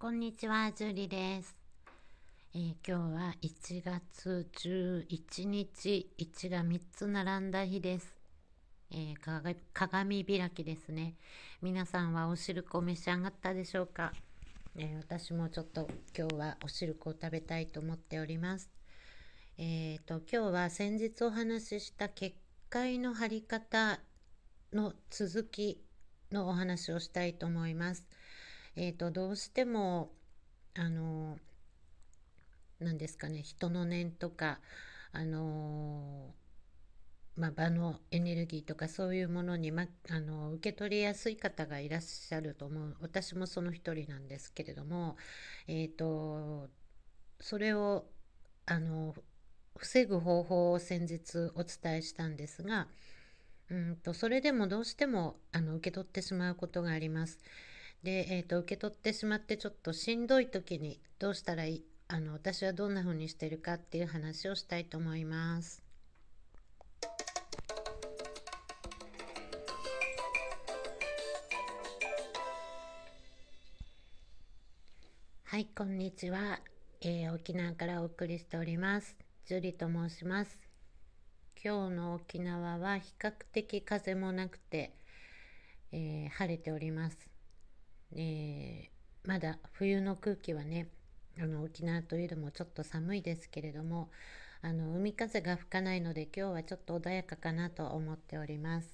こんにちは、ジュリです。今日は1月11日、1が3つ並んだ日です。鏡開きですね。皆さんはお汁粉召し上がったでしょうか？私もちょっと今日はお汁粉を食べたいと思っております。今日は先日お話しした結界の張り方の続きのお話をしたいと思います。どうしても何ですかね、人の念とか場のエネルギーとかそういうものに、受け取りやすい方がいらっしゃると思う。私もその一人なんですけれども、それを防ぐ方法を先日お伝えしたんですが、それでもどうしても受け取ってしまうことがあります。で、受け取ってしまってちょっとしんどい時にどうしたらいい、私はどんな風にしてるかっていう話をしたいと思います。はい、こんにちは。沖縄からお送りしております。ジュリと申します。今日の沖縄は比較的風もなくて、晴れております。まだ冬の空気はね、沖縄というのもちょっと寒いですけれども、海風が吹かないので今日はちょっと穏やかかなと思っております。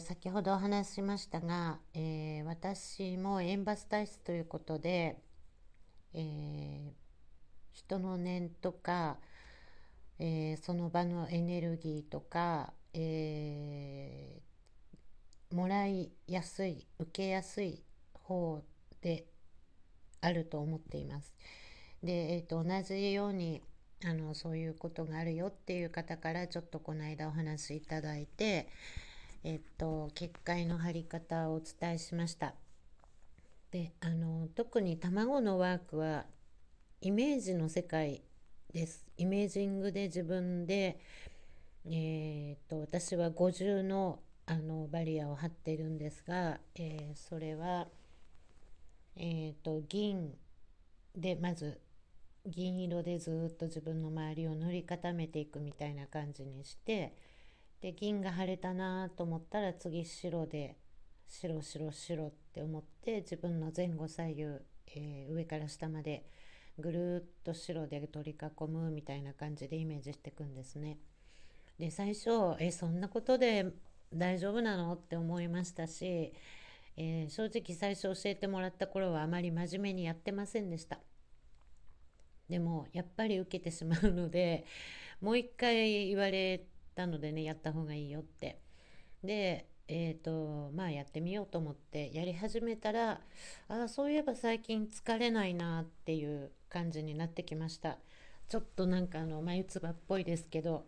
先ほどお話ししましたが、私もエンバス体質ということで、人の念とか、その場のエネルギーとか、もらいやすい、受けやすい方であると思っています。で、同じようにそういうことがあるよっていう方からちょっとこの間お話しいただいて、結界の張り方をお伝えしました。で、特に卵のワークはイメージの世界です。イメージングで自分で、私は50のバリアを張ってるんですが、それは、銀でまず銀色でずっと自分の周りを塗り固めていくみたいな感じにして、で銀が張れたなと思ったら次白で白白白って思って、自分の前後左右、上から下までぐるっと白で取り囲むみたいな感じでイメージしていくんですね。で、最初そんなことで大丈夫なのって思いましたし、正直最初教えてもらった頃はあまり真面目にやってませんでした。でもやっぱり受けてしまうので、もう一回言われたのでね、やった方がいいよって。で、やってみようと思ってやり始めたら、そういえば最近疲れないなっていう感じになってきました。ちょっとなんか眉唾っぽいですけど、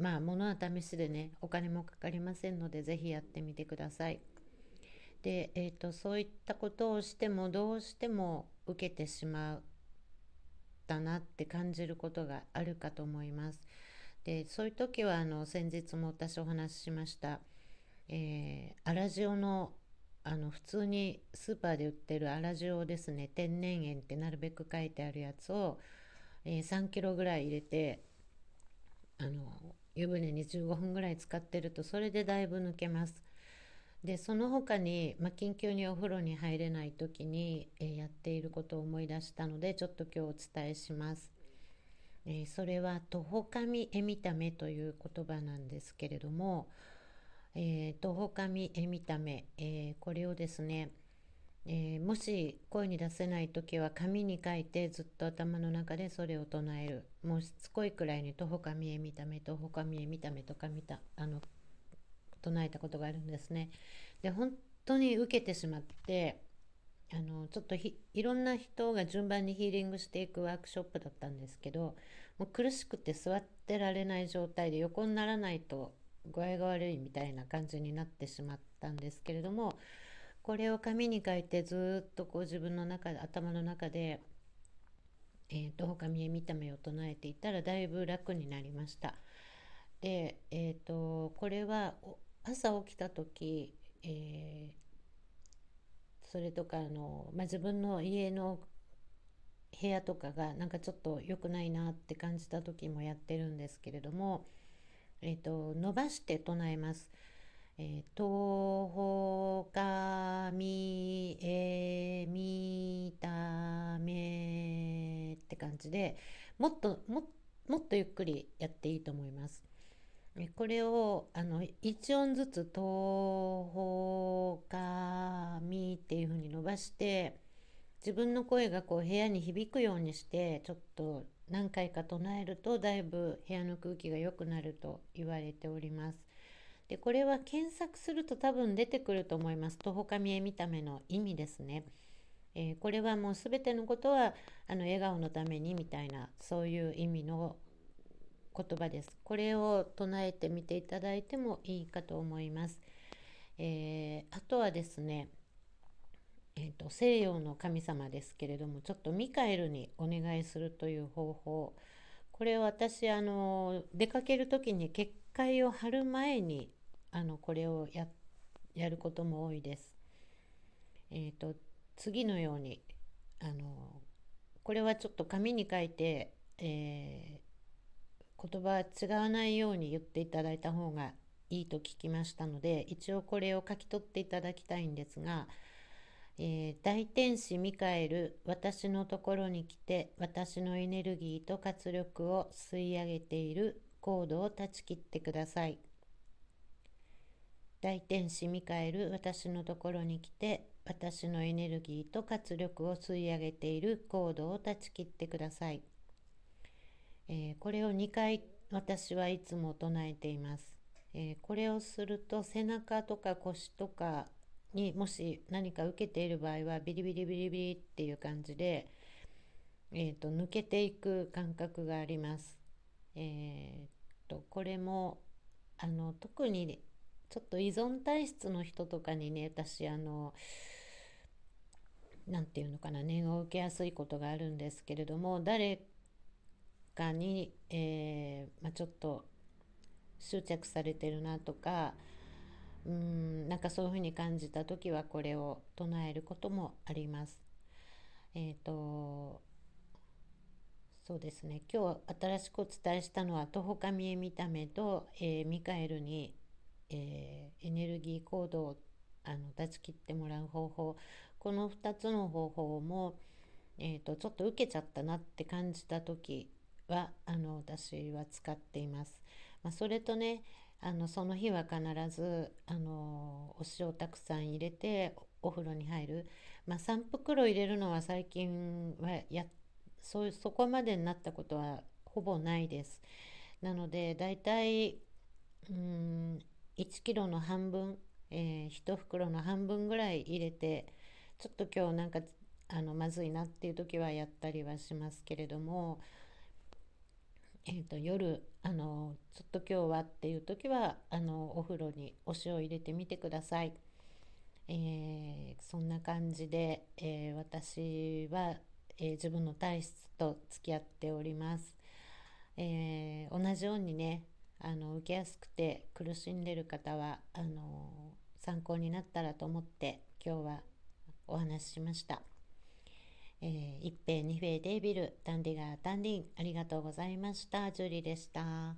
物は試しでね、お金もかかりませんのでぜひやってみてください。で、そういったことをしてもどうしても受けてしまったなって感じることがあるかと思います。で、そういう時は先日も私お話ししました、粗塩の普通にスーパーで売ってる粗塩ですね、天然塩ってなるべく書いてあるやつを、3キロぐらい入れて湯船に15分ぐらい使ってると、それでだいぶ抜けます。で、その他に、緊急にお風呂に入れない時に、やっていることを思い出したのでちょっと今日お伝えします。それはトホカミエミタメという言葉なんですけれども、トホカミエミタメ、これをですね、もし声に出せないときは紙に書いてずっと頭の中でそれを唱える。もうしつこいくらいにトホカミエミタメ、トホカミエミタメとか唱えたことがあるんですね。で、本当に受けてしまって、ちょっといろんな人が順番にヒーリングしていくワークショップだったんですけど、もう苦しくて座ってられない状態で横にならないと具合が悪いみたいな感じになってしまったんですけれども、これを紙に書いてずっとこう自分の中で、頭の中で神へ見た目を唱えていたらだいぶ楽になりました。で、これは朝起きた時、それとか自分の家の部屋とかがなんかちょっと良くないなって感じた時もやってるんですけれども、伸ばして唱えます。とほかみえみためって感じで、もっとゆっくりやっていいと思います。これを1音ずつとほかみっていう風に伸ばして、自分の声がこう部屋に響くようにしてちょっと何回か唱えると、だいぶ部屋の空気が良くなると言われております。でこれは検索すると多分出てくると思います。とほかみえみための意味ですね。これはもう全てのことは笑顔のためにみたいな、そういう意味の言葉です。これを唱えてみていただいてもいいかと思います。あとはですね、西洋の神様ですけれども、ちょっとミカエルにお願いするという方法、これ私出かける時に結界を張る前にこれをやることも多いです。次のようにこれはちょっと紙に書いて、言葉違わないように言っていただいた方がいいと聞きましたので、一応これを書き取っていただきたいんですが、大天使ミカエル、私のところに来て私のエネルギーと活力を吸い上げているコードを断ち切ってください。大天使ミカエル、私のところに来て私のエネルギーと活力を吸い上げているコードを断ち切ってください。これを2回私はいつも唱えています。これをすると背中とか腰とかにもし何か受けている場合はビリビリビリビリっていう感じで、抜けていく感覚があります。これも特にちょっと依存体質の人とかにね、私なんていうのかな、念を受けやすいことがあるんですけれども、誰かに、ちょっと執着されてるなとか、なんかそういうふうに感じた時はこれを唱えることもあります。そうですね、今日新しくお伝えしたのはとほかみえみためと、ミカエルに、エネルギーコードを断ち切ってもらう方法、この2つの方法も、ちょっと受けちゃったなって感じた時は私は使っています。それとね、その日は必ずお塩をたくさん入れてお風呂に入る、3袋入れるのは最近はそこまでになったことはほぼないです。なのでだいたい1キロの半分、1袋の半分ぐらい入れて、ちょっと今日なんかまずいなっていう時はやったりはしますけれども、夜ちょっと今日はっていう時はお風呂にお塩を入れてみてください。そんな感じで、私は、自分の体質と付き合っております。同じようにね、受けやすくて苦しんでる方は参考になったらと思って今日はお話ししました。一平二平デービル、ダンディガーダンディン、ありがとうございました。ジュリでした。